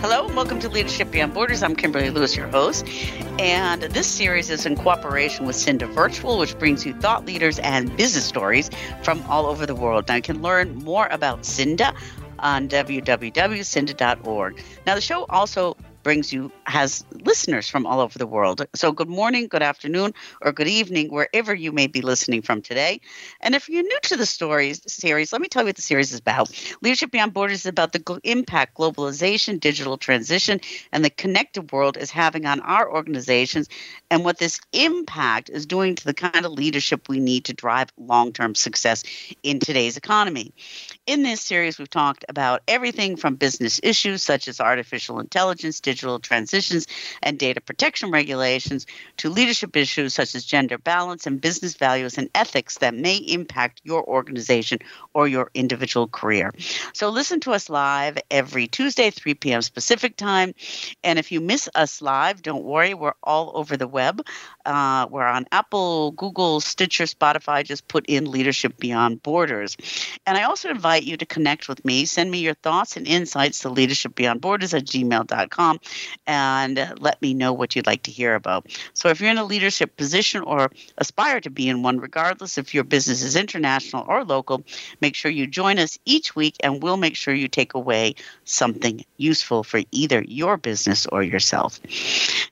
Hello, and welcome to Leadership Beyond Borders. I'm Kimberly Lewis, your host, and this series is in cooperation with Cinda Virtual, which brings you thought leaders and business stories from all over the world. Now, you can learn more about Cinda on www.cinda.org. Now, the show also has listeners from all over the world. So good morning, good afternoon, or good evening, wherever you may be listening from today. And if you're new to the series, let me tell you what the series is about. Leadership Beyond Borders is about the impact globalization, digital transition, and the connected world is having on our organizations and what this impact is doing to the kind of leadership we need to drive long-term success in today's economy. In this series, we've talked about everything from business issues such as artificial intelligence, digital transitions, and data protection regulations to leadership issues such as gender balance and business values and ethics that may impact your organization or your individual career. So listen to us live every Tuesday, 3 p.m. Pacific time. And if you miss us live, don't worry, we're all over the web. We're on Apple, Google, Stitcher, Spotify. Just put in Leadership Beyond Borders. And I also invite you to connect with me. Send me your thoughts and insights to leadershipbeyondborders@gmail.com. and let me know what you'd like to hear about. So if you're in a leadership position or aspire to be in one, regardless if your business is international or local, make sure you join us each week and we'll make sure you take away something useful for either your business or yourself.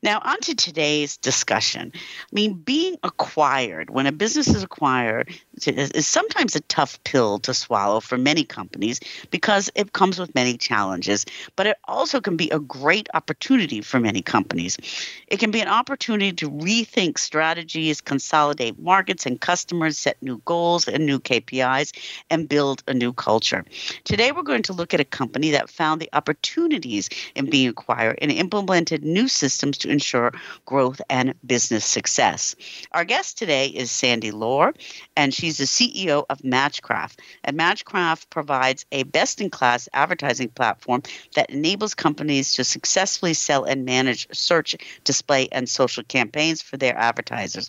Now, on to today's discussion. I mean, being acquired, when a business is acquired, is sometimes a tough pill to swallow for many companies because it comes with many challenges, but it also can be a great opportunity for many companies. It can be an opportunity to rethink strategies, consolidate markets and customers, set new goals and new KPIs, and build a new culture. Today, we're going to look at a company that found the opportunities in being acquired and implemented new systems to ensure growth and business success. Our guest today is Sandy Lohr, and she's the CEO of Matchcraft. And Matchcraft provides a best-in-class advertising platform that enables companies to successfully sell and manage search, display, and social campaigns for their advertisers.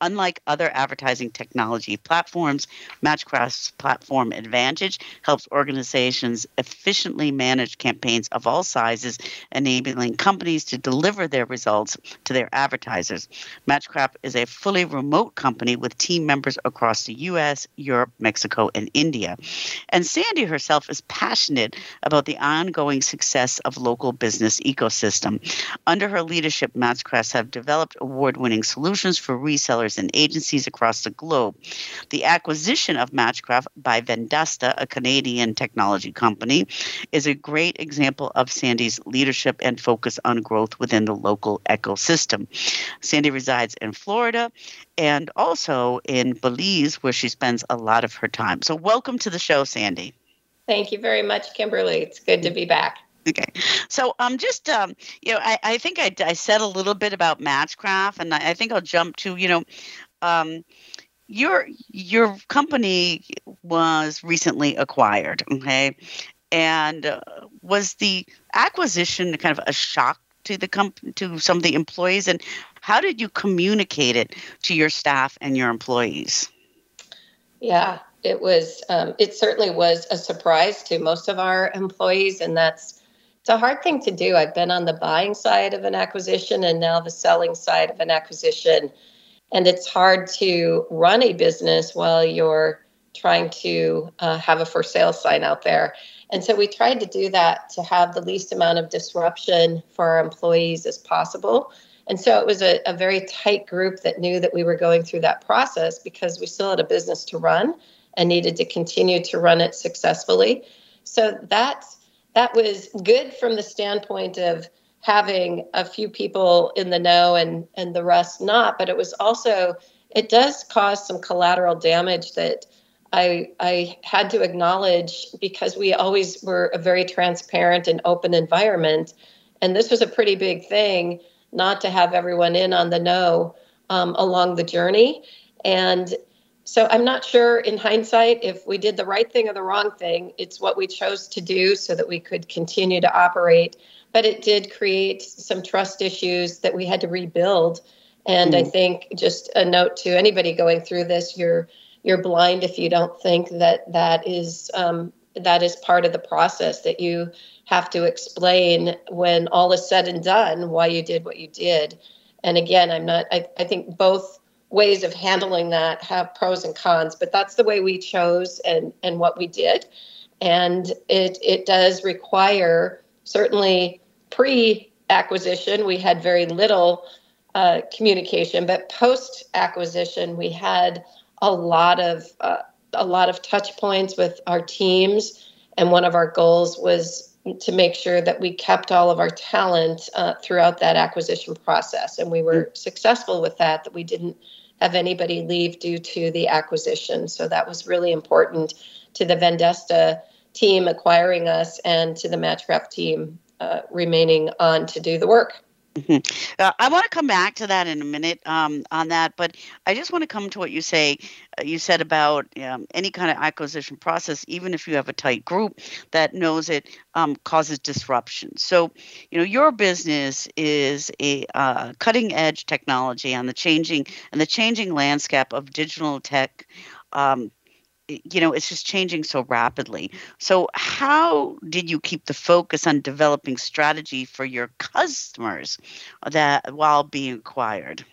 Unlike other advertising technology platforms, Matchcraft's platform advantage helps organizations efficiently manage campaigns of all sizes, enabling companies to deliver their results to their advertisers. Matchcraft is a fully remote company with team members across the U.S., Europe, Mexico, and India. And Sandy herself is passionate about the ongoing success of local business ecosystem. Under her leadership, Matchcraft have developed award-winning solutions for resellers and agencies across the globe. The acquisition of Matchcraft by Vendasta, a Canadian technology company, is a great example of Sandy's leadership and focus on growth within the local ecosystem. Sandy resides in Florida and also in Belize, where she spends a lot of her time. So welcome to the show, Sandy. Thank you very much, Kimberly. It's good to be back. Okay. So I think I said a little bit about Matchcraft, and I think I'll jump to, your company was recently acquired, okay? And was the acquisition kind of a shock to the to some of the employees, and how did you communicate it to your staff and your employees? Yeah, it was, it certainly was a surprise to most of our employees, and it's a hard thing to do. I've been on the buying side of an acquisition and now the selling side of an acquisition. And it's hard to run a business while you're trying to have a for sale sign out there. And so we tried to do that to have the least amount of disruption for our employees as possible. And so it was a very tight group that knew that we were going through that process because we still had a business to run and needed to continue to run it successfully. So that was good from the standpoint of having a few people in the know and the rest not, but it was also, it does cause some collateral damage that I had to acknowledge because we always were a very transparent and open environment. And this was a pretty big thing not to have everyone in on the know along the journey. And so I'm not sure in hindsight if we did the right thing or the wrong thing. It's what we chose to do so that we could continue to operate. But it did create some trust issues that we had to rebuild. And I think just a note to anybody going through this, you're blind if you don't think that that is part of the process, that you have to explain when all is said and done why you did what you did. And again, I think both ways of handling that have pros and cons, but that's the way we chose and what we did. And it does require, certainly pre-acquisition, we had very little communication, but post-acquisition, we had a lot of touch points with our teams. And one of our goals was to make sure that we kept all of our talent throughout that acquisition process. And we were successful with that we didn't have anybody leave due to the acquisition. So that was really important to the Vendasta team acquiring us and to the Matchcraft team remaining on to do the work. Mm-hmm. I want to come back to that in a minute on that, but I just want to come to what you say. You said about any kind of acquisition process, even if you have a tight group that knows it, causes disruption. So, your business is a cutting edge technology on the changing landscape of digital tech. It's just changing so rapidly. So how did you keep the focus on developing strategy for your customers that while being acquired?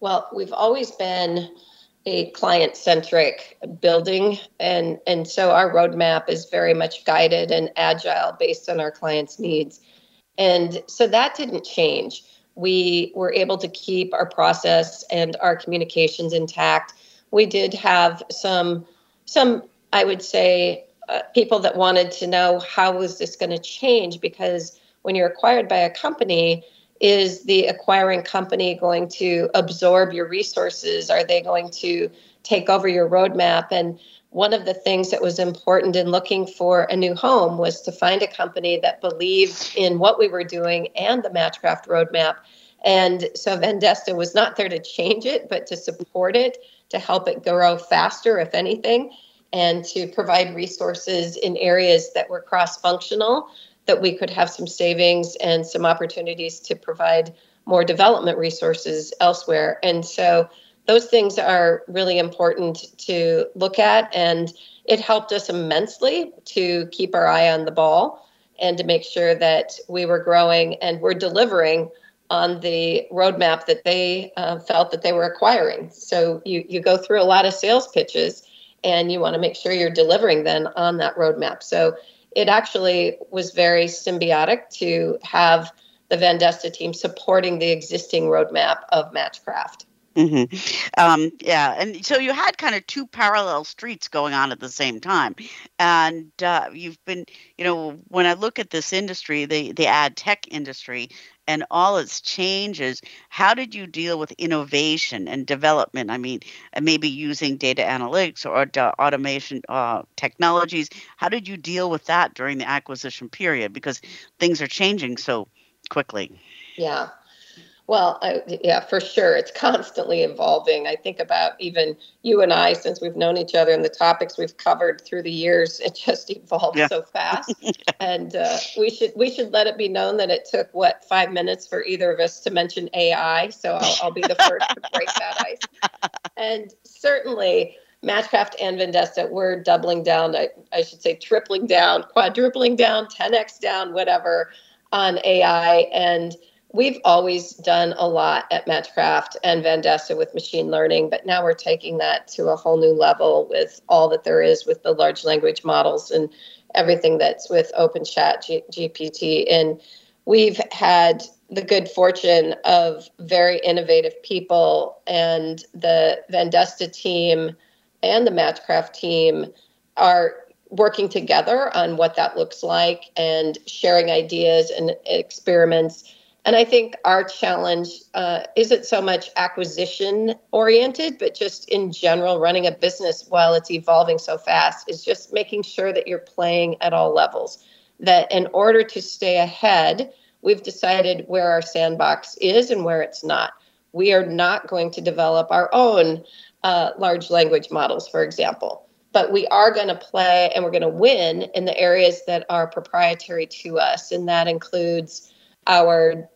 Well, we've always been a client-centric building, and so our roadmap is very much guided and agile based on our clients' needs. And so that didn't change. We were able to keep our process and our communications intact. We did have some I would say, people that wanted to know how was this going to change, because when you're acquired by a company, is the acquiring company going to absorb your resources? Are they going to take over your roadmap? And one of the things that was important in looking for a new home was to find a company that believed in what we were doing and the Matchcraft roadmap. And so Vendasta was not there to change it, but to support it, to help it grow faster, if anything, and to provide resources in areas that were cross-functional, that we could have some savings and some opportunities to provide more development resources elsewhere. And so those things are really important to look at, and it helped us immensely to keep our eye on the ball and to make sure that we were growing and we're delivering on the roadmap that they felt that they were acquiring. So you go through a lot of sales pitches, and you want to make sure you're delivering then on that roadmap. So it actually was very symbiotic to have the Vendasta team supporting the existing roadmap of Matchcraft. Mm-hmm. And so you had kind of two parallel streets going on at the same time, and you've been, when I look at this industry, the ad tech industry and all its changes, how did you deal with innovation and development? I mean, maybe using data analytics or automation technologies. How did you deal with that during the acquisition period, because things are changing so quickly? Yeah. Well, yeah, for sure. It's constantly evolving. I think about even you and I, since we've known each other and the topics we've covered through the years, it just evolved so fast. And we should let it be known that it took, 5 minutes for either of us to mention AI. So I'll be the first to break that ice. And certainly Matchcraft and Vendasta were doubling down, I should say tripling down, quadrupling down, 10x down, whatever, on AI. And we've always done a lot at Matchcraft and Vendasta with machine learning, but now we're taking that to a whole new level with all that there is with the large language models and everything that's with OpenChat, GPT. And we've had the good fortune of very innovative people, and the Vendasta team and the Matchcraft team are working together on what that looks like and sharing ideas and experiments. And I think our challenge isn't so much acquisition oriented, but just in general, running a business while it's evolving so fast is just making sure that you're playing at all levels. That in order to stay ahead, we've decided where our sandbox is and where it's not. We are not going to develop our own large language models, for example. But we are going to play and we're going to win in the areas that are proprietary to us. And that includes our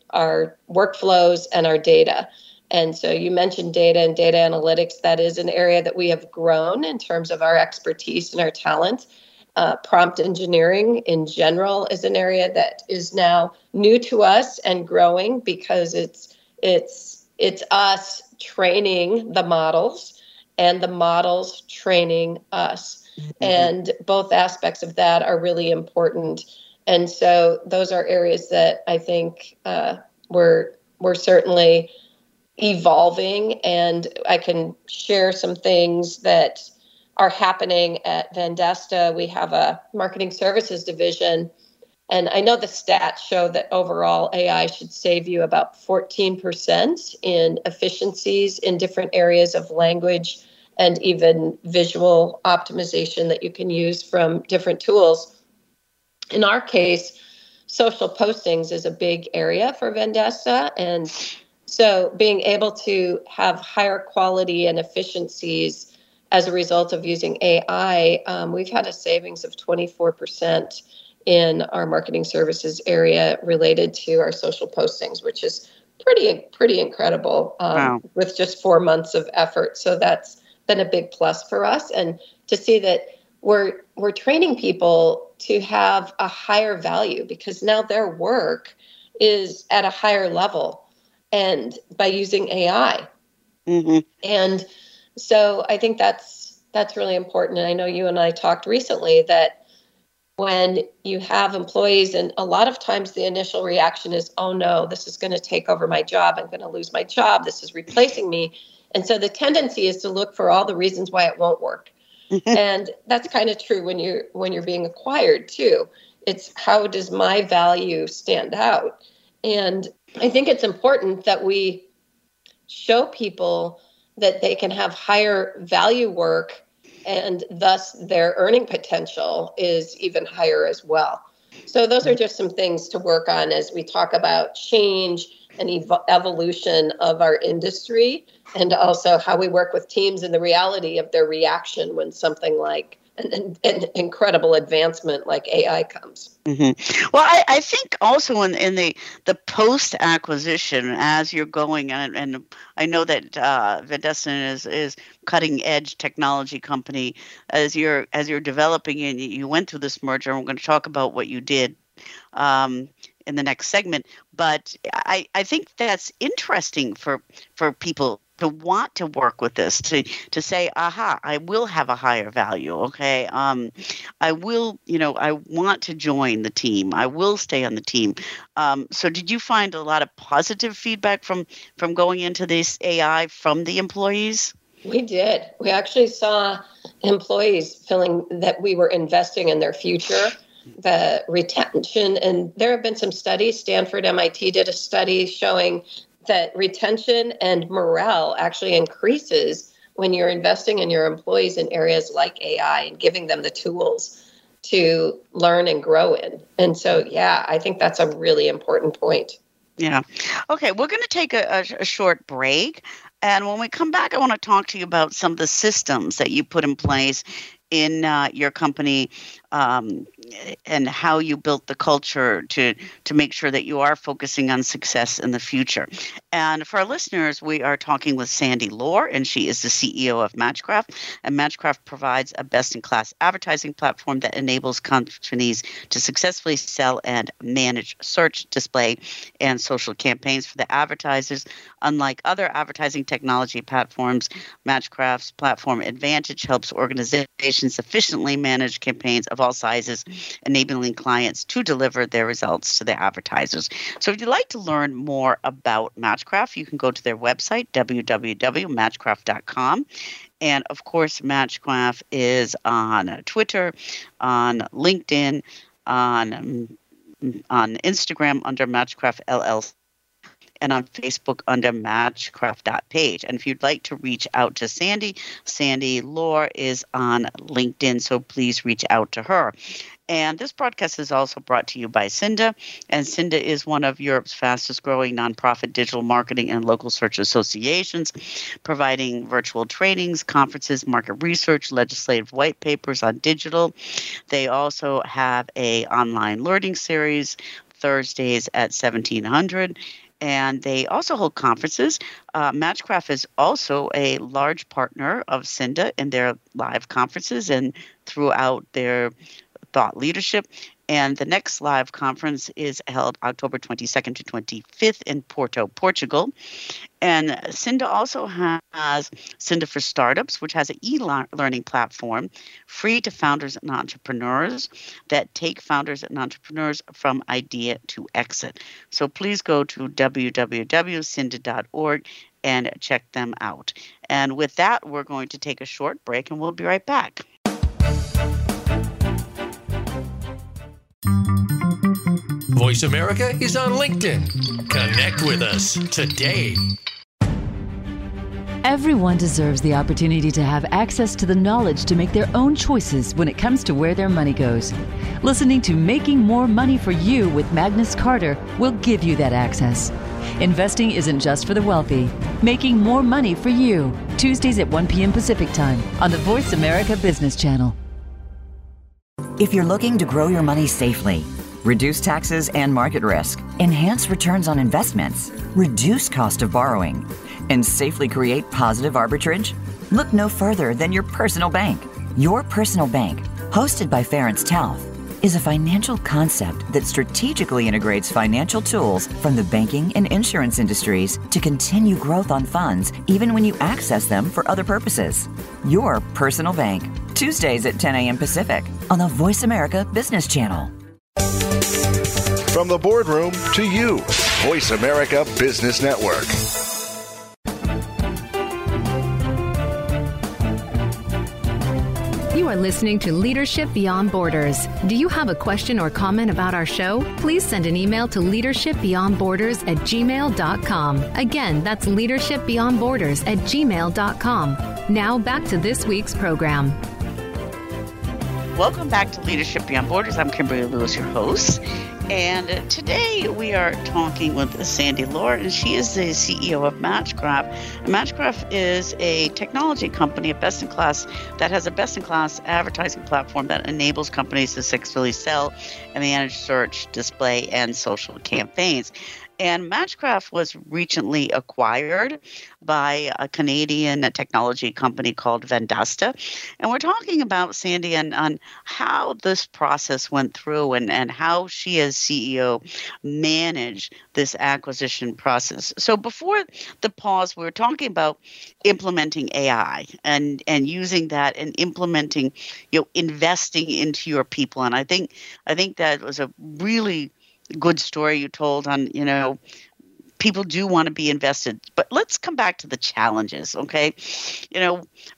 workflows and our data. And so you mentioned data and data analytics. That is an area that we have grown in terms of our expertise and our talent. Prompt engineering in general is an area that is now new to us and growing because it's us training the models and the models training us. Mm-hmm. And both aspects of that are really important. And so those are areas that I think we're certainly evolving. And I can share some things that are happening at Vendasta. We have a marketing services division. And I know the stats show that overall AI should save you about 14% in efficiencies in different areas of language and even visual optimization that you can use from different tools. In our case, social postings is a big area for Vendasta. And so being able to have higher quality and efficiencies as a result of using AI, we've had a savings of 24% in our marketing services area related to our social postings, which is pretty incredible wow. With just 4 months of effort. So that's been a big plus for us. And to see that we're training people to have a higher value because now their work is at a higher level and by using AI. Mm-hmm. And so I think that's really important. And I know you and I talked recently that when you have employees, and a lot of times the initial reaction is, oh no, this is going to take over my job. I'm going to lose my job. This is replacing me. And so the tendency is to look for all the reasons why it won't work. And that's kind of true when you're being acquired too. It's how does my value stand out? And I think it's important that we show people that they can have higher value work and thus their earning potential is even higher as well. So those are just some things to work on as we talk about change and evolution of our industry and also how we work with teams and the reality of their reaction when something like an incredible advancement like AI comes. Mm-hmm. Well, I think also in the post acquisition as you're going, and I know that Vendasta is cutting edge technology company as you're developing and you went through this merger. And we're going to talk about what you did in the next segment, but I think that's interesting for people to want to work with this, to say, aha, I will have a higher value, okay? I will, I want to join the team. I will stay on the team. So did you find a lot of positive feedback from going into this AI from the employees? We did. We actually saw employees feeling that we were investing in their future, the retention. And there have been some studies. Stanford, MIT did a study showing that retention and morale actually increases when you're investing in your employees in areas like AI and giving them the tools to learn and grow in. And so, yeah, I think that's a really important point. Yeah. Okay, we're going to take a short break. And when we come back, I want to talk to you about some of the systems that you put in place in your company and how you built the culture to make sure that you are focusing on success in the future. And for our listeners, we are talking with Sandy Lohr, and she is the CEO of Matchcraft. And Matchcraft provides a best-in-class advertising platform that enables companies to successfully sell and manage search, display, and social campaigns for the advertisers. Unlike other advertising technology platforms, Matchcraft's platform advantage helps organizations efficiently manage campaigns of all sizes, enabling clients to deliver their results to the advertisers. So if you'd like to learn more about Matchcraft, you can go to their website, www.matchcraft.com. And of course, Matchcraft is on Twitter, on LinkedIn, on Instagram under Matchcraft LLC. and on Facebook under matchcraft.page. And if you'd like to reach out to Sandy, Sandy Lohr is on LinkedIn, so please reach out to her. And this broadcast is also brought to you by Cinda, and Cinda is one of Europe's fastest-growing nonprofit digital marketing and local search associations, providing virtual trainings, conferences, market research, legislative white papers on digital. They also have an online learning series Thursdays at 1700. And they also hold conferences. Matchcraft is also a large partner of Cinda in their live conferences and throughout their thought leadership. And the next live conference is held October 22nd to 25th in Porto, Portugal. And Cinda also has Cinda for Startups, which has an e-learning platform free to founders and entrepreneurs that take founders and entrepreneurs from idea to exit. So please go to www.cinda.org and check them out. And with that, we're going to take a short break and we'll be right back. Voice America is on LinkedIn. Connect with us today. Everyone deserves the opportunity to have access to the knowledge to make their own choices when it comes to where their money goes. Listening to Making More Money for You with Magnus Carter will give you that access. Investing isn't just for the wealthy. Making More Money for You, Tuesdays at 1 p.m. Pacific Time on the Voice America Business Channel. If you're looking to grow your money safely, reduce taxes and market risk, enhance returns on investments, reduce cost of borrowing, and safely create positive arbitrage, look no further than your personal bank. Your personal bank, hosted by Ference Talf, is a financial concept that strategically integrates financial tools from the banking and insurance industries to continue growth on funds even when you access them for other purposes. Your personal bank, Tuesdays at 10 a.m. Pacific on the Voice America Business Channel. From the boardroom to you, Voice America Business Network. You are listening to Leadership Beyond Borders. Do you have a question or comment about our show? Please send an email to leadershipbeyondborders@gmail.com. Again, that's leadershipbeyondborders@gmail.com. Now back to this week's program. Welcome back to Leadership Beyond Borders. I'm Kimberly Lewis, your host. And today we are talking with Sandy Lohr, and she is the CEO of Matchcraft. Matchcraft is a technology company, a best-in-class, that has a best-in-class advertising platform that enables companies to successfully sell and manage search, display, and social campaigns. And Matchcraft was recently acquired by a Canadian technology company called Vendasta. And we're talking about, Sandy, on how this process went through and how she as CEO managed this acquisition process. So before the pause, we were talking about implementing AI and using that and implementing, investing into your people. And I think that was a really good story you told on, people do want to be invested. But let's come back to the challenges, okay?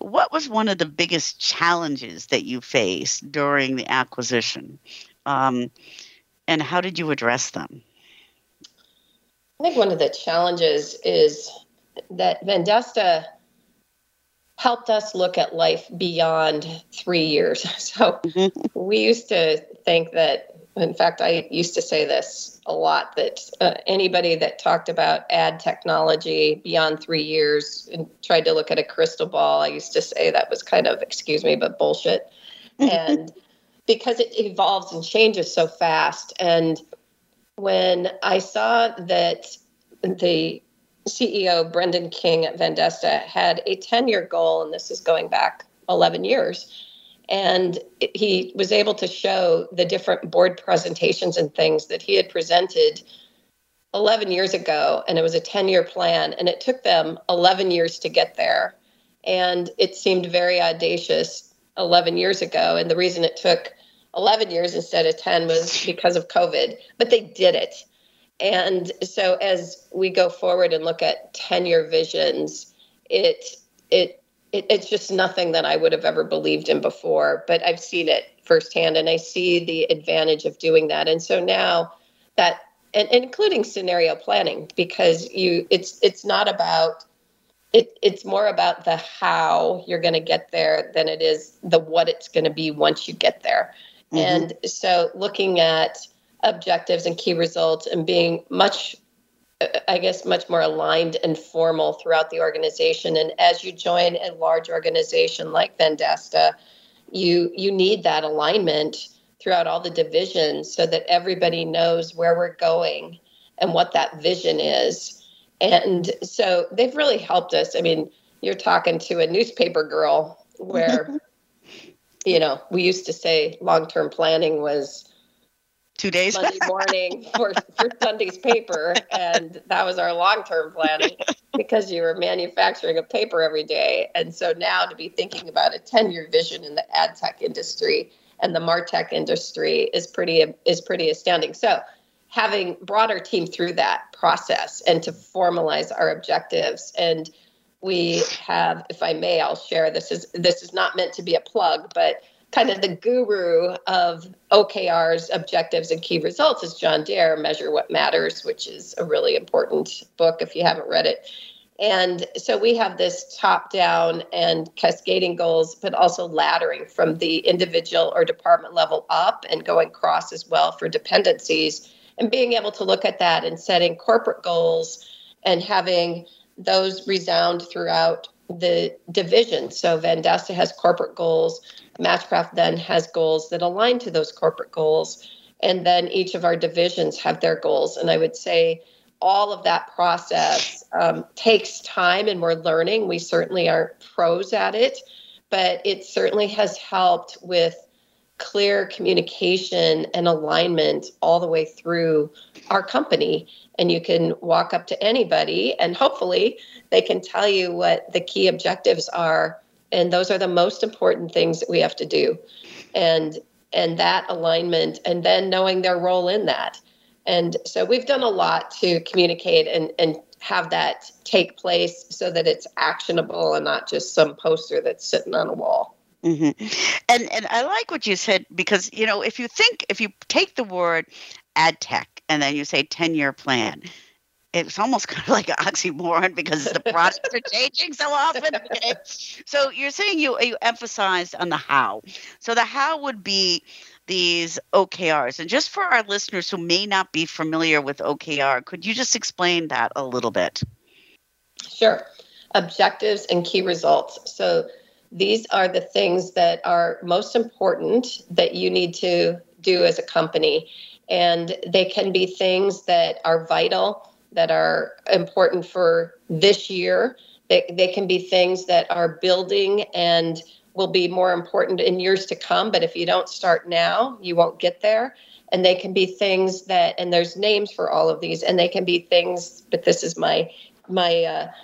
What was one of the biggest challenges that you faced during the acquisition? And how did you address them? I think one of the challenges is that Vendasta helped us look at life beyond 3 years. So we used to think that, in fact, I used to say this a lot, that anybody that talked about ad technology beyond 3 years and tried to look at a crystal ball, I used to say that was kind of, excuse me, but bullshit. And because it evolves and changes so fast. And when I saw that the CEO, Brendan King at Vendasta, had a 10-year goal, and this is going back 11 years, and he was able to show the different board presentations and things that he had presented 11 years ago. And it was a 10-year plan. And it took them 11 years to get there. And it seemed very audacious 11 years ago. And the reason it took 11 years instead of 10 was because of COVID. But they did it. And so as we go forward and look at 10-year visions, it's just nothing that I would have ever believed in before, but I've seen it firsthand, and I see the advantage of doing that. And so now that and including scenario planning, because it's not about it. It's more about the how you're going to get there than it is the what it's going to be once you get there. Mm-hmm. And so looking at objectives and key results and being much more aligned and formal throughout the organization. And as you join a large organization like Vendasta, you need that alignment throughout all the divisions so that everybody knows where we're going and what that vision is. And so they've really helped us. I mean, you're talking to a newspaper girl where, we used to say long-term planning was 2 days Monday morning for Sunday's paper. And that was our long-term planning because you were manufacturing a paper every day. And so now to be thinking about a 10-year vision in the ad tech industry and the MarTech industry is pretty astounding. So having brought our team through that process and to formalize our objectives, and we have, if I may, I'll share, this is not meant to be a plug, but kind of the guru of OKRs, objectives, and key results is John Doerr, Measure What Matters, which is a really important book if you haven't read it. And so we have this top-down and cascading goals, but also laddering from the individual or department level up and going cross as well for dependencies, and being able to look at that and setting corporate goals and having those resound throughout the division. So Vendasta has corporate goals. Matchcraft then has goals that align to those corporate goals. And then each of our divisions have their goals. And I would say all of that process takes time, and we're learning. We certainly aren't pros at it, but it certainly has helped with clear communication and alignment all the way through our company. And you can walk up to anybody and hopefully they can tell you what the key objectives are. And those are the most important things that we have to do. And that alignment, and then knowing their role in that. And so we've done a lot to communicate and have that take place so that it's actionable and not just some poster that's sitting on a wall. Mm-hmm. And I like what you said, because, if you take the word ad tech and then you say 10-year plan, it's almost kind of like an oxymoron because the products are changing so often. So you're saying you emphasized on the how. So the how would be these OKRs. And just for our listeners who may not be familiar with OKR, could you just explain that a little bit? Sure. Objectives and key results. So these are the things that are most important that you need to do as a company. And they can be things that are vital, that are important for this year. They can be things that are building and will be more important in years to come, but if you don't start now, you won't get there. And they can be things that, and there's names for all of these, and they can be things, but this is my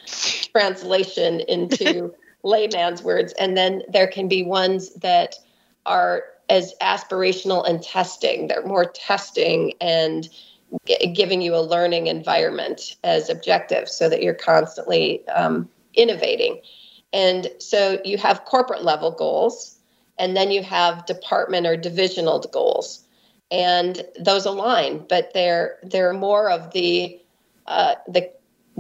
translation into layman's words. And then there can be ones that are as aspirational and testing. They're more testing and giving you a learning environment as objectives so that you're constantly innovating. And so you have corporate level goals, and then you have department or divisional goals, and those align, but they're more of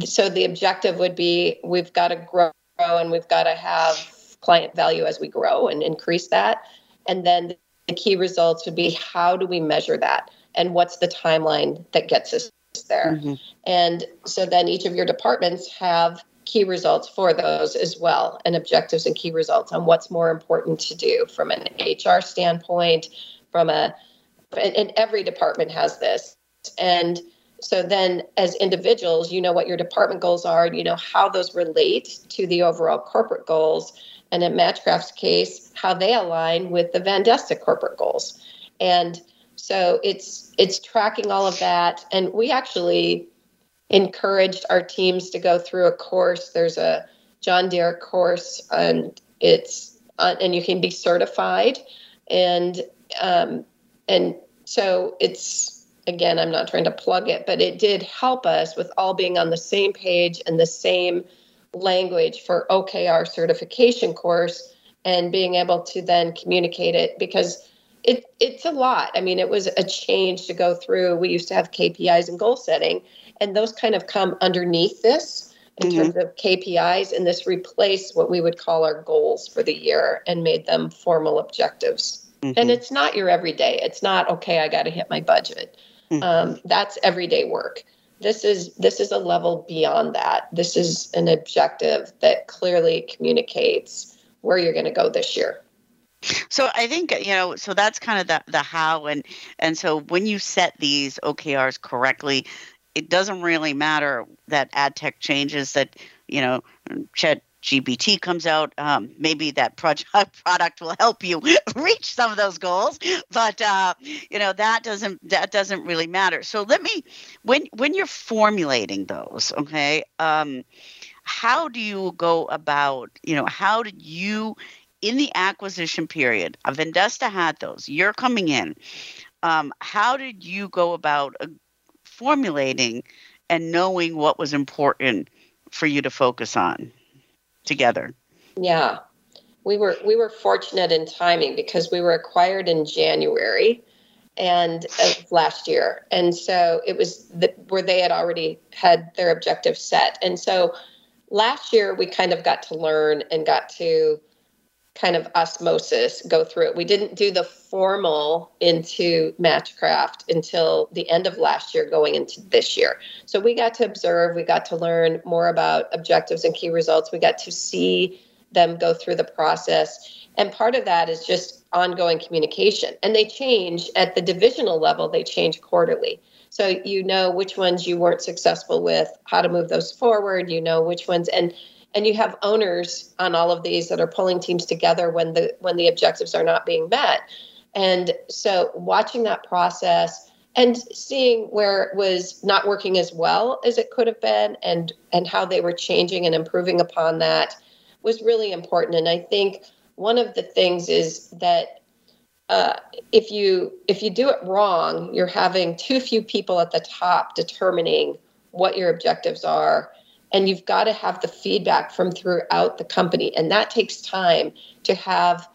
so the objective would be, we've got to grow and we've got to have client value as we grow and increase that. And then the key results would be, how do we measure that? And what's the timeline that gets us there? Mm-hmm. And so then each of your departments have key results for those as well, and objectives and key results on what's more important to do from an HR standpoint, and every department has this. And so then as individuals, you know what your department goals are, and you know how those relate to the overall corporate goals. And in Matchcraft's case, how they align with the Vendasta corporate goals. And so it's tracking all of that. And we actually encouraged our teams to go through a course. There's a John Doerr course, and and you can be certified. And so it's, again, I'm not trying to plug it, but it did help us with all being on the same page and the same language for OKR certification course, and being able to then communicate it, because It's a lot. I mean, it was a change to go through. We used to have KPIs and goal setting, and those kind of come underneath this in terms of KPIs, and this replaced what we would call our goals for the year and made them formal objectives. And it's not your everyday. It's not, okay, I got to hit my budget. That's everyday work. This is a level beyond that. This is an objective that clearly communicates where you're going to go this year. So I think, so that's kind of the how. And so when you set these OKRs correctly, it doesn't really matter that ad tech changes, that, ChatGPT comes out. Maybe that product will help you reach some of those goals, but that doesn't really matter. So let me, when you're formulating those, okay, how do you go about, how did you, in the acquisition period, Vendasta had those. You're coming in. How did you go about formulating and knowing what was important for you to focus on together? Yeah, we were fortunate in timing because we were acquired in January and of last year, and so it was where they had already had their objective set, and so last year we kind of got to learn and got to kind of osmosis, go through it. We didn't do the formal into Matchcraft until the end of last year going into this year. So we got to observe, we got to learn more about objectives and key results. We got to see them go through the process. And part of that is just ongoing communication. And they change at the divisional level, they change quarterly. So you know which ones you weren't successful with, how to move those forward, you know which ones, and you have owners on all of these that are pulling teams together when the objectives are not being met. And so watching that process and seeing where it was not working as well as it could have been and how they were changing and improving upon that was really important. And I think one of the things is that if you do it wrong, you're having too few people at the top determining what your objectives are. And you've got to have the feedback from throughout the company. And that takes time to have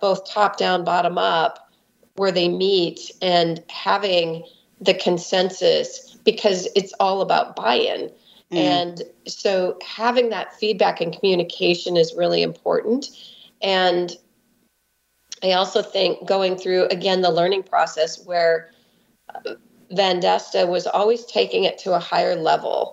both top down, bottom up, where they meet and having the consensus, because it's all about buy-in. And so having that feedback and communication is really important. And I also think going through, again, the learning process where Vendasta was always taking it to a higher level.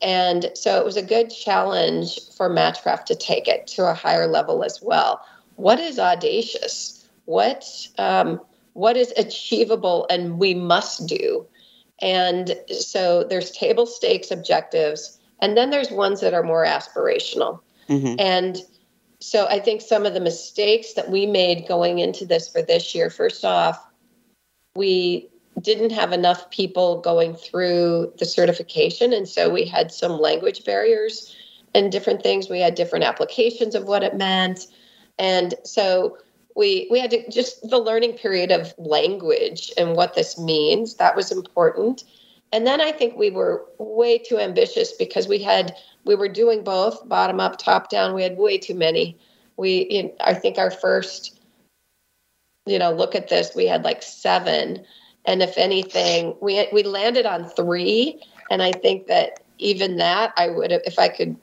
And so it was a good challenge for Matchcraft to take it to a higher level as well. What is audacious? What is achievable and we must do? And so there's table stakes objectives, and then there's ones that are more aspirational. And so I think some of the mistakes that we made going into this for this year, first off, we didn't have enough people going through the certification. And so we had some language barriers and different things. We had different applications of what it meant. And so we had to just the learning period of language and what this means. That was important. And then I think we were way too ambitious because we were doing both bottom up, top down. We had way too many. I think our first, look at this, we had like 7. And if anything, we landed on 3, and I think that even that I would, if I could,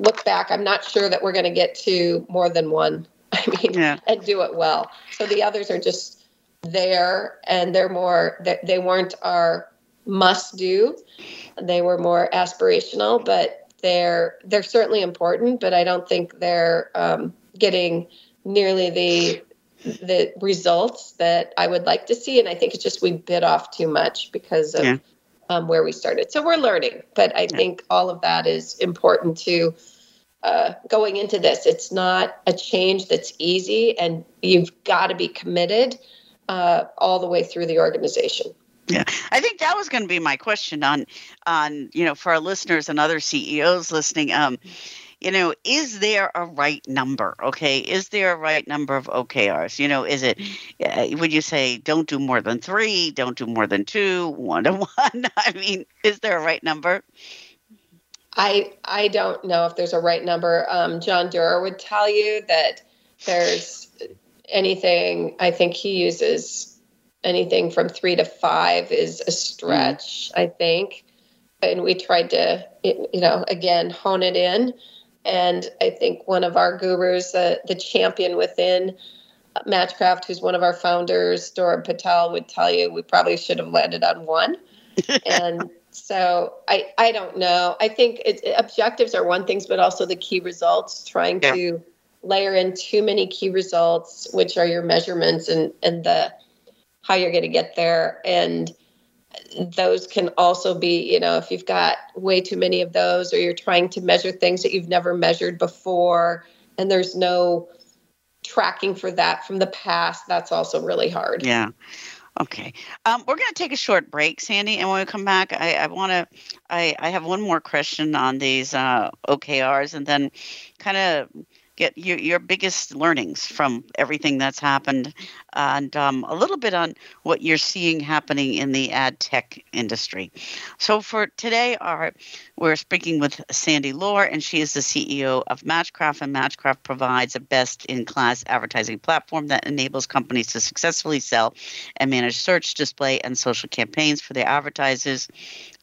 look back, I'm not sure that we're going to get to more than 1. And do it well. So the others are just there, and they're more they weren't our must do. They were more aspirational, but they're certainly important. But I don't think they're getting nearly the results that I would like to see. And I think it's just we bit off too much because of where we started. So we're learning. But I think all of that is important to going into this. It's not a change that's easy, and you've got to be committed all the way through the organization. Yeah, I think that was going to be my question on for our listeners and other CEOs listening. Is there a right number? Okay. Is there a right number of OKRs? Is it, would you say, don't do more than 3, don't do more than 2, 1 to 1? Is there a right number? I don't know if there's a right number. John Doerr would tell you that there's anything. I think he uses anything from 3 to 5 is a stretch, I think. And we tried to, you know, again, hone it in. And I think one of our gurus, the champion within Matchcraft, who's one of our founders, Dorab Patel, would tell you we probably should have landed on 1. And so I don't know. I think objectives are one thing, but also the key results, trying to layer in too many key results, which are your measurements and the how you're going to get there. And those can also be, you know, if you've got way too many of those, or you're trying to measure things that you've never measured before, and there's no tracking for that from the past, that's also really hard. Yeah. Okay. We're going to take a short break, Sandy. And when we come back, I have one more question on these OKRs, and then kind of get your biggest learnings from everything that's happened, and a little bit on what you're seeing happening in the ad tech industry. So for today, we're speaking with Sandy Lohr, and she is the CEO of Matchcraft, and Matchcraft provides a best-in-class advertising platform that enables companies to successfully sell and manage search, display, and social campaigns for their advertisers.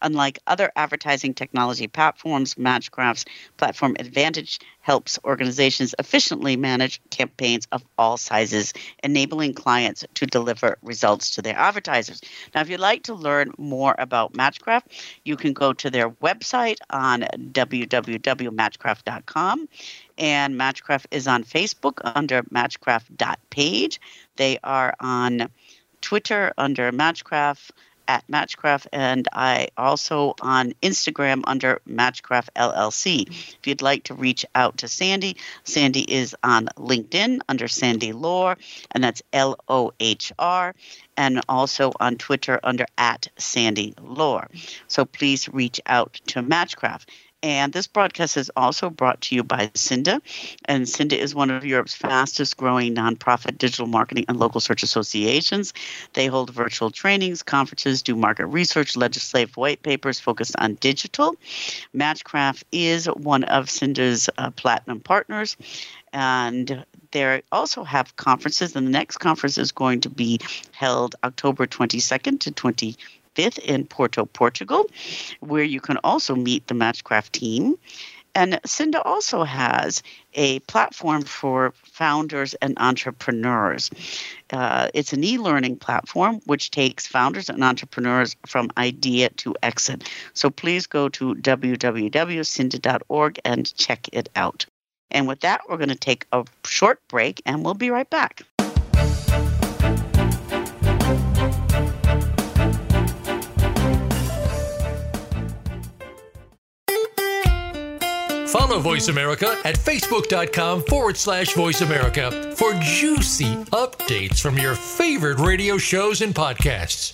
Unlike other advertising technology platforms, Matchcraft's platform advantage helps organizations efficiently manage campaigns of all sizes, enabling clients to deliver results to their advertisers. Now, if you'd like to learn more about Matchcraft, you can go to their website on www.matchcraft.com. And Matchcraft is on Facebook under matchcraft.page. They are on Twitter under Matchcraft, @Matchcraft, and I also on Instagram under Matchcraft LLC. If you'd like to reach out to Sandy, Sandy is on LinkedIn under Sandy Lohr, and that's LOHR, and also on Twitter under @Sandy Lohr. So please reach out to Matchcraft. And this broadcast is also brought to you by Cinda. And Cinda is one of Europe's fastest growing nonprofit digital marketing and local search associations. They hold virtual trainings, conferences, do market research, legislative white papers focused on digital. Matchcraft is one of Cinda's platinum partners. And they also have conferences. And the next conference is going to be held October 22nd to 23rd. 5th in Porto, Portugal, where you can also meet the Matchcraft team. And Cinda also has a platform for founders and entrepreneurs. It's an e-learning platform which takes founders and entrepreneurs from idea to exit. So please go to www.cinda.org and check it out. And with that, we're going to take a short break, and we'll be right back. Follow Voice America at facebook.com/Voice America for juicy updates from your favorite radio shows and podcasts.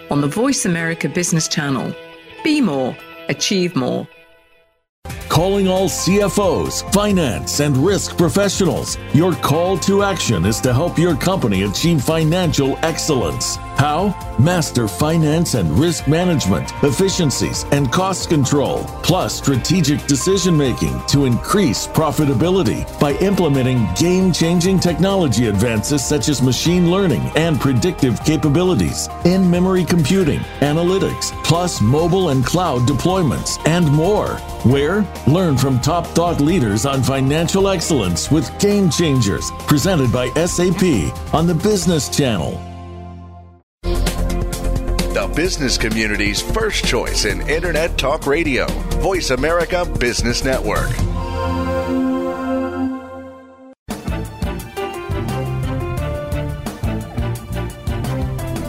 on the Voice America Business Channel. Be more, achieve more. Calling all CFOs, finance, and risk professionals. Your call to action is to help your company achieve financial excellence. How? Master finance and risk management, efficiencies, and cost control, plus strategic decision-making to increase profitability by implementing game-changing technology advances such as machine learning and predictive capabilities, in-memory computing, analytics, plus mobile and cloud deployments, and more. Where? Learn from top thought leaders on financial excellence with Game Changers, presented by SAP on the Business Channel. Business community's first choice in Internet Talk Radio, Voice America Business Network.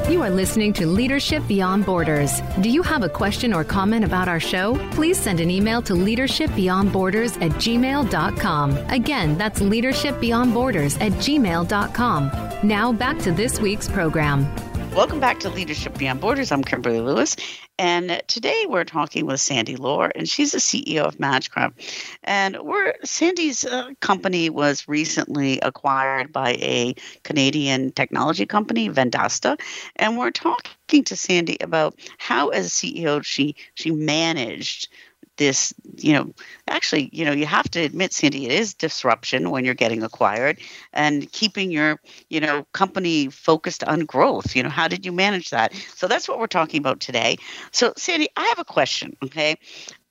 You are listening to Leadership Beyond Borders. Do you have a question or comment about our show? Please send an email to leadershipbeyondborders@gmail.com. Again, that's leadershipbeyondborders@gmail.com. Now back to this week's program. Welcome back to Leadership Beyond Borders. I'm Kimberly Lewis, and today we're talking with Sandy Lohr, and she's the CEO of Matchcraft. And Sandy's company was recently acquired by a Canadian technology company, Vendasta, and we're talking to Sandy about how, as CEO, she managed this. You have to admit, Sandy, it is disruption when you're getting acquired and keeping your, company focused on growth. How did you manage that? So that's what we're talking about today. So, Sandy, I have a question. Okay.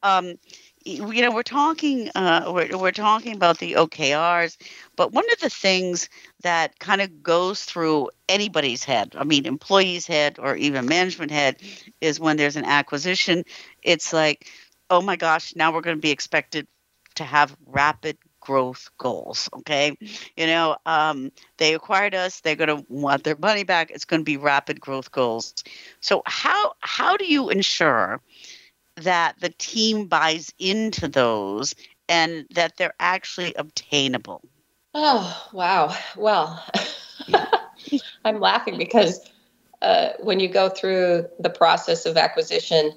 We're talking about the OKRs, but one of the things that kind of goes through anybody's head, employee's head or even management head, is when there's an acquisition, it's like, oh my gosh, now we're going to be expected to have rapid growth goals, okay? They acquired us. They're going to want their money back. It's going to be rapid growth goals. So how do you ensure that the team buys into those and that they're actually obtainable? Oh, wow. Well, I'm laughing because when you go through the process of acquisition,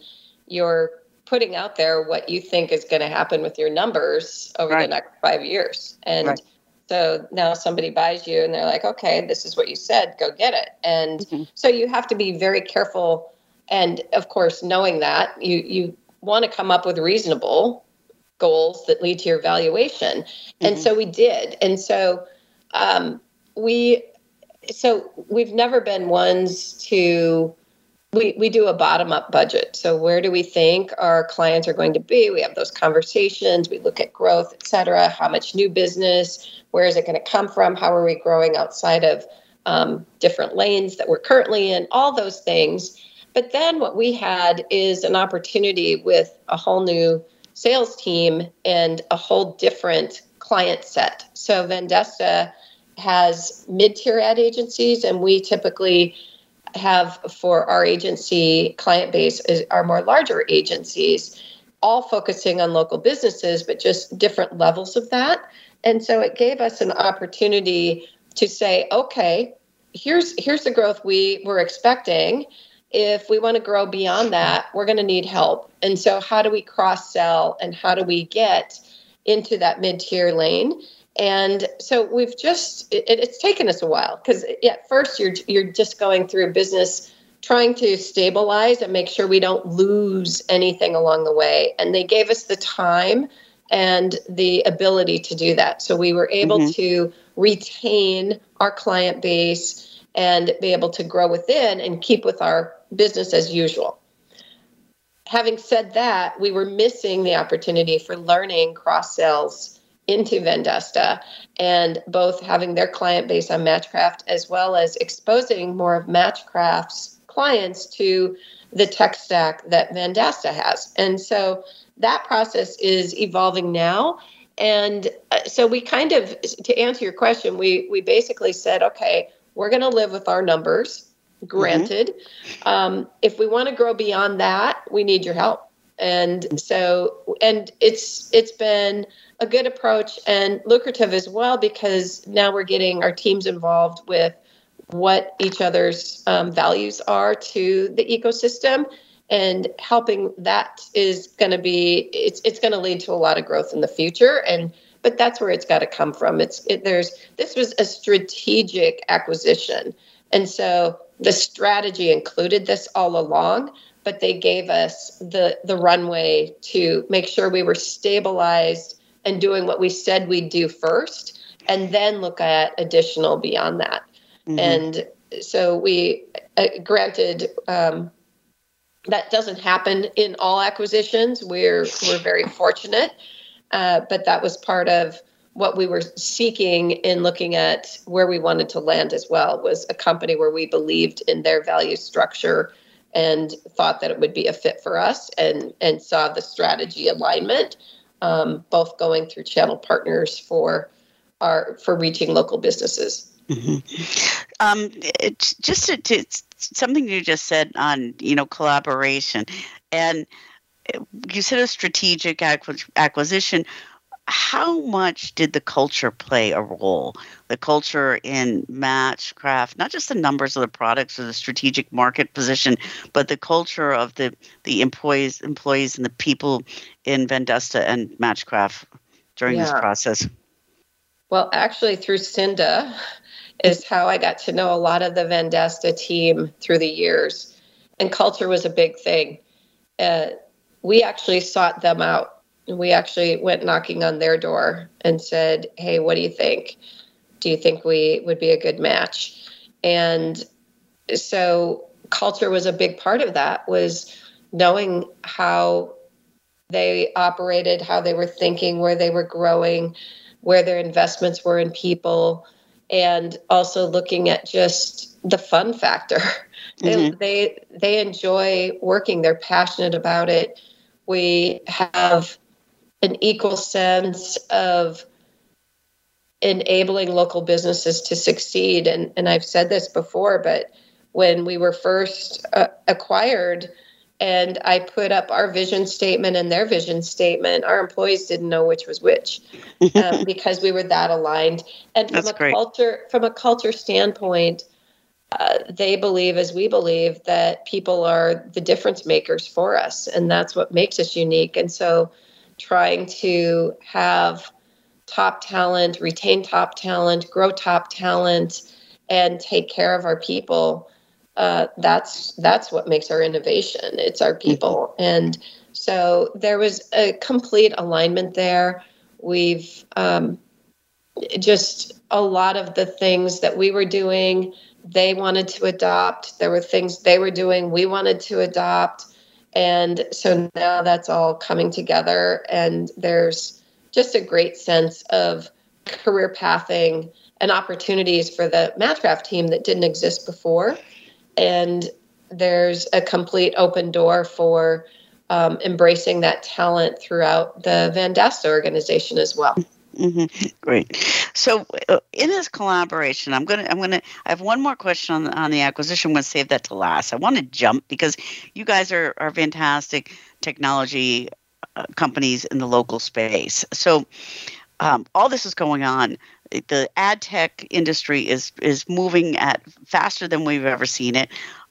you're putting out there what you think is going to happen with your numbers over the next 5 years. And so now somebody buys you and they're like, okay, this is what you said, go get it. And so you have to be very careful. And of course, knowing that you want to come up with reasonable goals that lead to your valuation. And so we did. And so, we've never been ones to, We do a bottom-up budget. So where do we think our clients are going to be? We have those conversations. We look at growth, et cetera. How much new business? Where is it going to come from? How are we growing outside of different lanes that we're currently in? All those things. But then what we had is an opportunity with a whole new sales team and a whole different client set. So Vendasta has mid-tier ad agencies, and we typically have for our agency client base are more larger agencies, all focusing on local businesses, but just different levels of that. And so it gave us an opportunity to say, okay, here's the growth we were expecting. If we want to grow beyond that, we're going to need help. And so how do we cross-sell and how do we get into that mid-tier lane? And so we've just, it's taken us a while because at first you're just going through business, trying to stabilize and make sure we don't lose anything along the way. And they gave us the time and the ability to do that. So we were able to retain our client base and be able to grow within and keep with our business as usual. Having said that, we were missing the opportunity for learning cross-sells into Vendasta, and both having their client base on Matchcraft as well as exposing more of Matchcraft's clients to the tech stack that Vendasta has. And so that process is evolving now. And so we kind of, to answer your question, we basically said, okay, we're going to live with our numbers, granted. If we want to grow beyond that, we need your help. And so, and it's been a good approach and lucrative as well, because now we're getting our teams involved with what each other's values are to the ecosystem, and helping that is going to be, it's going to lead to a lot of growth in the future. But that's where it's got to come from. This was a strategic acquisition. And so the strategy included this all along, but they gave us the runway to make sure we were stabilized and doing what we said we'd do first, and then look at additional beyond that. And so we, granted, that doesn't happen in all acquisitions. We're very fortunate, but that was part of what we were seeking in looking at where we wanted to land as well, was a company where we believed in their value structure and thought that it would be a fit for us, and saw the strategy alignment, both going through channel partners for reaching local businesses. Just to something you just said on, collaboration, and you said a strategic acquisition. how much did the culture play a role? The culture in Matchcraft, not just the numbers of the products or the strategic market position, but the culture of the employees and the people in Vendasta and Matchcraft during this process. Well, actually, through Cinda is how I got to know a lot of the Vendasta team through the years. And culture was a big thing. We actually sought them out. We actually went knocking on their door and said, hey, what do you think? Do you think we would be a good match? And so culture was a big part of that, was knowing how they operated, how they were thinking, where they were growing, where their investments were in people, and also looking at just the fun factor. Mm-hmm. They enjoy working. They're passionate about it. We have an equal sense of enabling local businesses to succeed. And I've said this before, but when we were first acquired and I put up our vision statement and their vision statement, our employees didn't know which was which because we were that aligned. And from a culture standpoint, they believe, as we believe, that people are the difference makers for us, and that's what makes us unique. And so trying to have top talent, retain top talent, grow top talent, and take care of our people, that's what makes our innovation. It's our people. And so there was a complete alignment there. We've just a lot of the things that we were doing, they wanted to adopt. There were things they were doing we wanted to adopt. And so now that's all coming together. And there's just a great sense of career pathing and opportunities for the Matchcraft team that didn't exist before. And there's a complete open door for embracing that talent throughout the Vendasta organization as well. Mm-hmm. Great. So, in this collaboration, I have one more question on the acquisition. I'm going to save that to last. I want to jump because you guys are fantastic technology companies in the local space. So, all this is going on. The ad tech industry is moving at faster than we've ever seen it.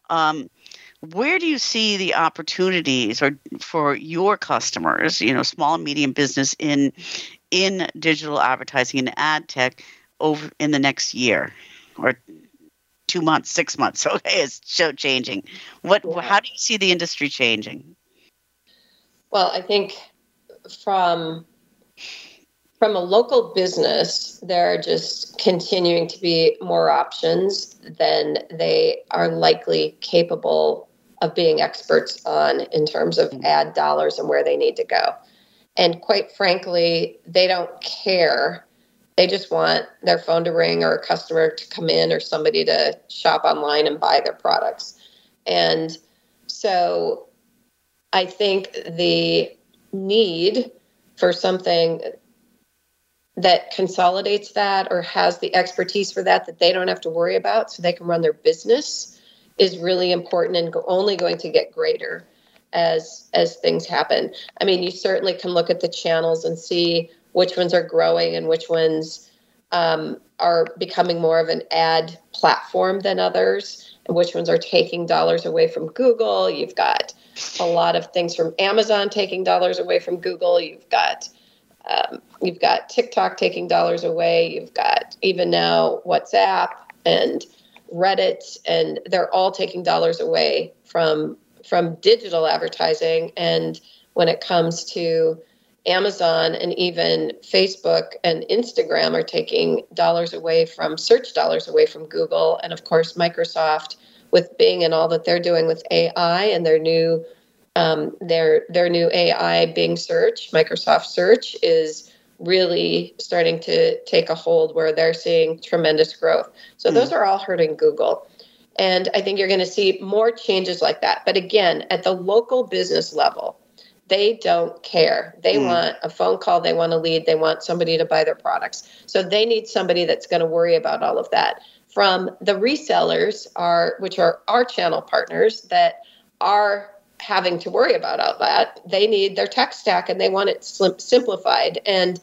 Where do you see the opportunities for your customers? You know, small and medium business in digital advertising and ad tech over in the next year or 2 months, 6 months. Okay, it's so changing. How do you see the industry changing? Well, I think from a local business, there are just continuing to be more options than they are likely capable of being experts on in terms of ad dollars and where they need to go. And quite frankly, they don't care. They just want their phone to ring or a customer to come in or somebody to shop online and buy their products. And so I think the need for something that consolidates that or has the expertise for that they don't have to worry about so they can run their business is really important and only going to get greater as things happen. I mean, you certainly can look at the channels and see which ones are growing and which ones are becoming more of an ad platform than others, and which ones are taking dollars away from Google. You've got a lot of things from Amazon taking dollars away from Google. You've got TikTok taking dollars away. You've got even now WhatsApp and Reddit, and they're all taking dollars away from digital advertising. And when it comes to Amazon and even Facebook and Instagram are taking dollars away from search dollars away from Google. And of course, Microsoft with Bing and all that they're doing with AI and their new their new AI Bing search, Microsoft search is really starting to take a hold where they're seeing tremendous growth. So those are all hurting Google. And I think you're going to see more changes like that. But again, at the local business level, they don't care. They want a phone call. They want a lead. They want somebody to buy their products. So they need somebody that's going to worry about all of that. From the resellers, which are our channel partners that are having to worry about all that, they need their tech stack and they want it simplified. And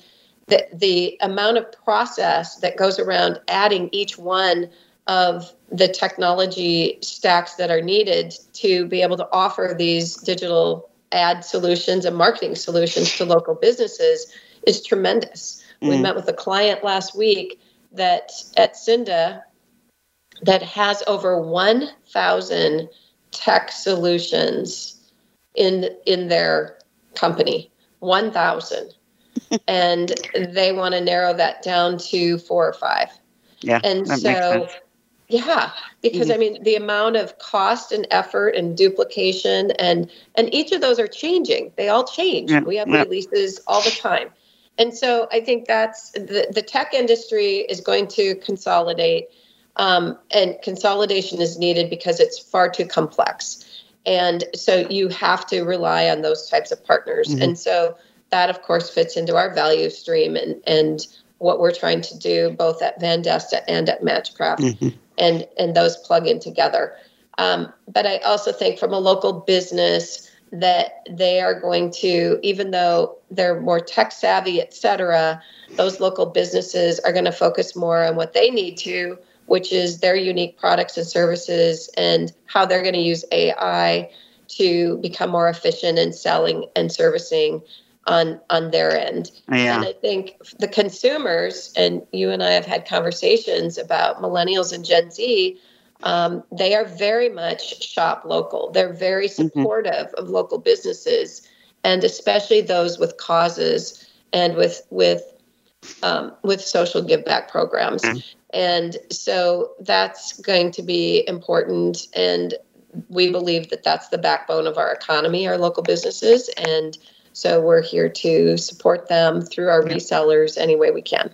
the amount of process that goes around adding each one of the technology stacks that are needed to be able to offer these digital ad solutions and marketing solutions to local businesses is tremendous. We met with a client last week that at Cinda that has over 1,000 tech solutions in their company, 1,000. And they want to narrow that down to 4 or 5. Yeah. And so, yeah, because I mean, the amount of cost and effort and duplication and each of those are changing. They all change. Yeah. We have releases all the time. And so I think that's the tech industry is going to consolidate, and consolidation is needed because it's far too complex. And so you have to rely on those types of partners. And so that, of course, fits into our value stream and what we're trying to do both at Vendasta and at Matchcraft, and those plug in together. But I also think from a local business that they are going to, even though they're more tech savvy, et cetera, those local businesses are going to focus more on what they need to, which is their unique products and services and how they're going to use AI to become more efficient in selling and servicing on their end. Yeah. And I think the consumers, and you and I have had conversations about millennials and Gen Z, they are very much shop local. They're very supportive of local businesses, and especially those with causes and with social give back programs. And so that's going to be important. And we believe that that's the backbone of our economy, our local businesses. And so we're here to support them through our resellers any way we can.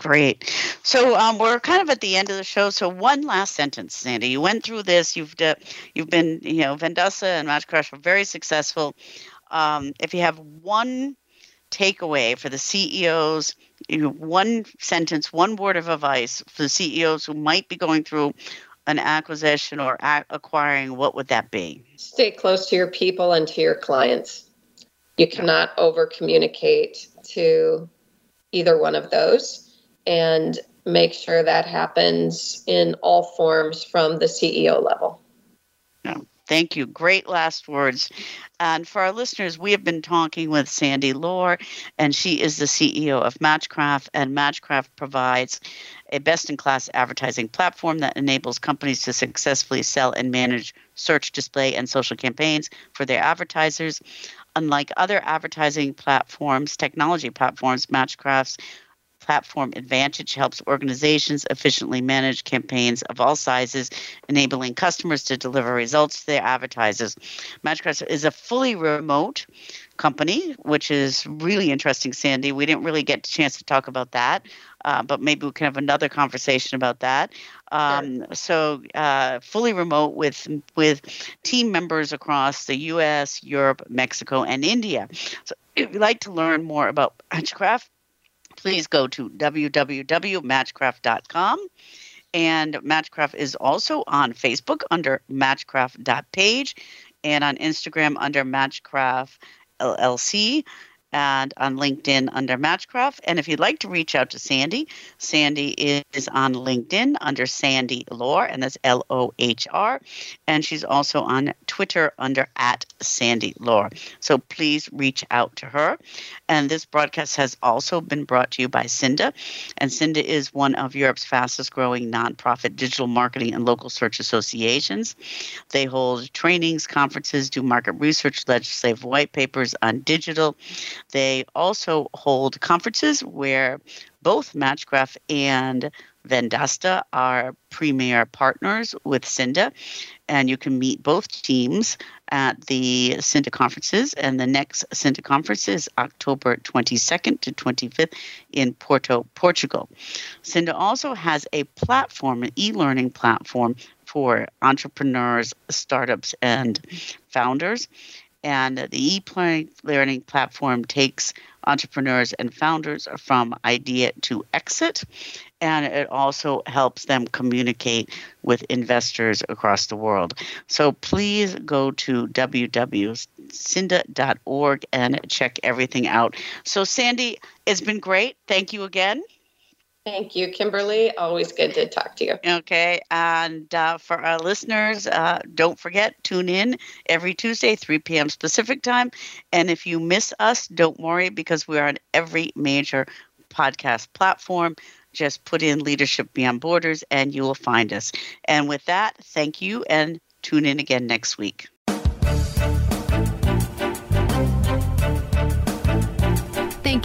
Great. So we're kind of at the end of the show. So one last sentence, Sandy. You went through this. You've been, Vendasta and Matchcraft were very successful. If you have one takeaway for the CEOs, one sentence, one word of advice for the CEOs who might be going through an acquisition or acquiring, what would that be? Stay close to your people and to your clients. You cannot over-communicate to either one of those. And make sure that happens in all forms from the CEO level. Yeah. Thank you. Great last words. And for our listeners, we have been talking with Sandy Lohr, and she is the CEO of Matchcraft, and Matchcraft provides a best-in-class advertising platform that enables companies to successfully sell and manage search, display, and social campaigns for their advertisers. Unlike other advertising platforms, technology platforms, Matchcraft's platform advantage helps organizations efficiently manage campaigns of all sizes, enabling customers to deliver results to their advertisers. Matchcraft is a fully remote company, which is really interesting, Sandy. We didn't really get a chance to talk about that, but maybe we can have another conversation about that. Sure. So fully remote with team members across the U.S., Europe, Mexico, and India. So if you'd like to learn more about Matchcraft, please go to www.matchcraft.com. And Matchcraft is also on Facebook under matchcraft.page and on Instagram under Matchcraft LLC and on LinkedIn under Matchcraft. And if you'd like to reach out to Sandy, Sandy is on LinkedIn under Sandy Lohr, and that's L-O-H-R. And she's also on Twitter under @Sandy Lohr. So please reach out to her. And this broadcast has also been brought to you by Cinda. And Cinda is one of Europe's fastest growing nonprofit digital marketing and local search associations. They hold trainings, conferences, do market research, legislative white papers on digital. They also hold conferences where both Matchcraft and Vendasta are premier partners with Cinda, and you can meet both teams at the Cinda conferences. And the next Cinda conference is October 22nd to 25th in Porto, Portugal. Cinda also has a platform, an e-learning platform for entrepreneurs, startups, and founders. And the e-learning platform takes entrepreneurs and founders from idea to exit. and it also helps them communicate with investors across the world. So please go to www.cinda.org and check everything out. So Sandy, it's been great. Thank you again. Thank you, Kimberly. Always good to talk to you. Okay. And for our listeners, don't forget, tune in every Tuesday, 3 p.m. Pacific time. And if you miss us, don't worry, because we're on every major podcast platform. Just put in Leadership Beyond Borders and you will find us. And with that, thank you and tune in again next week. Thank